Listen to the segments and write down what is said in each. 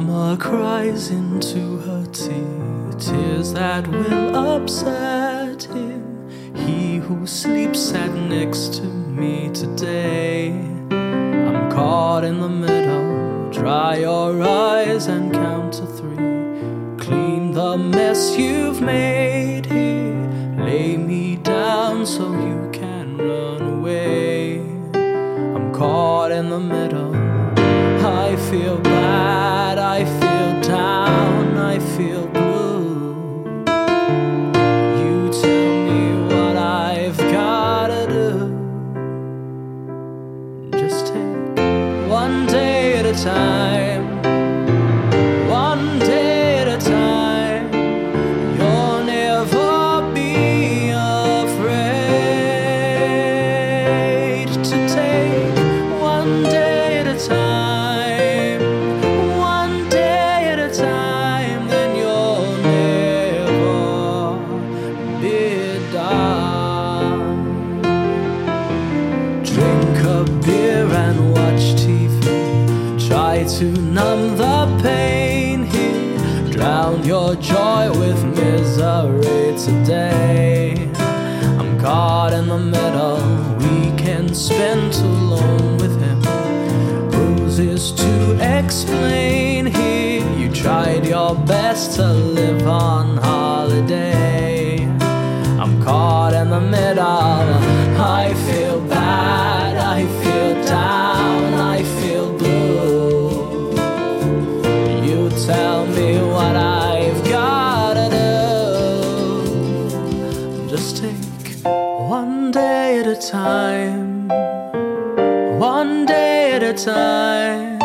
Mama cries into her tea, tears that will upset him. He who sleeps sat next to me today. I'm caught in the middle. Dry your eyes and count to three. Clean the mess you've made here. Lay me down so you can run away. I'm caught in the middle. I feel bad, I feel down, I feel blue. You tell me what I've gotta do. Just take one day at a time. One day at a time. You'll never be afraid to take one day at a time. And watch TV, try to numb the pain here, drown your joy with misery today. I'm caught in the middle, weekend spent alone with him, bruises to explain here, you tried your best to live on holiday. I'm caught in the middle, I feel bad, I feel down, I feel blue. You tell me what I've gotta do. Just take one day at a time. One day at a time.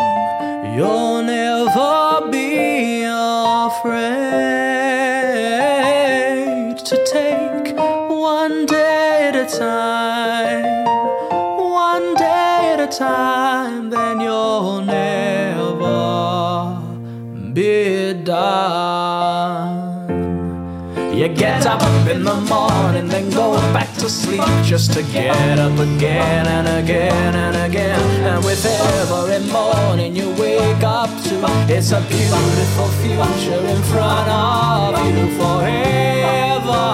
You'll never be afraid to take one day at a time. One day time, then you'll never be done. You get up in the morning, then go back to sleep, just to get up again and again and again. And with every morning you wake up to, it's a beautiful future in front of you forever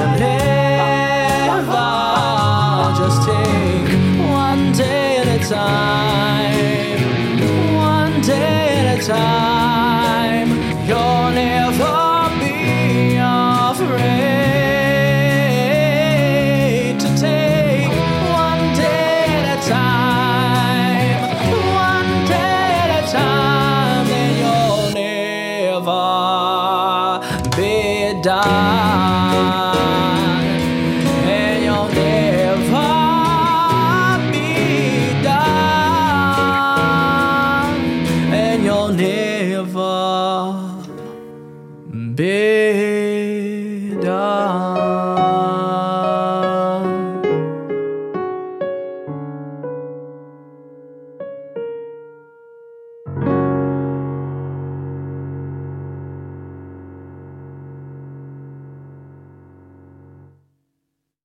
and ever. Just take time, one day at a time, you'll never be afraid to take one day at a time, one day at a time, then you'll never be done. Never be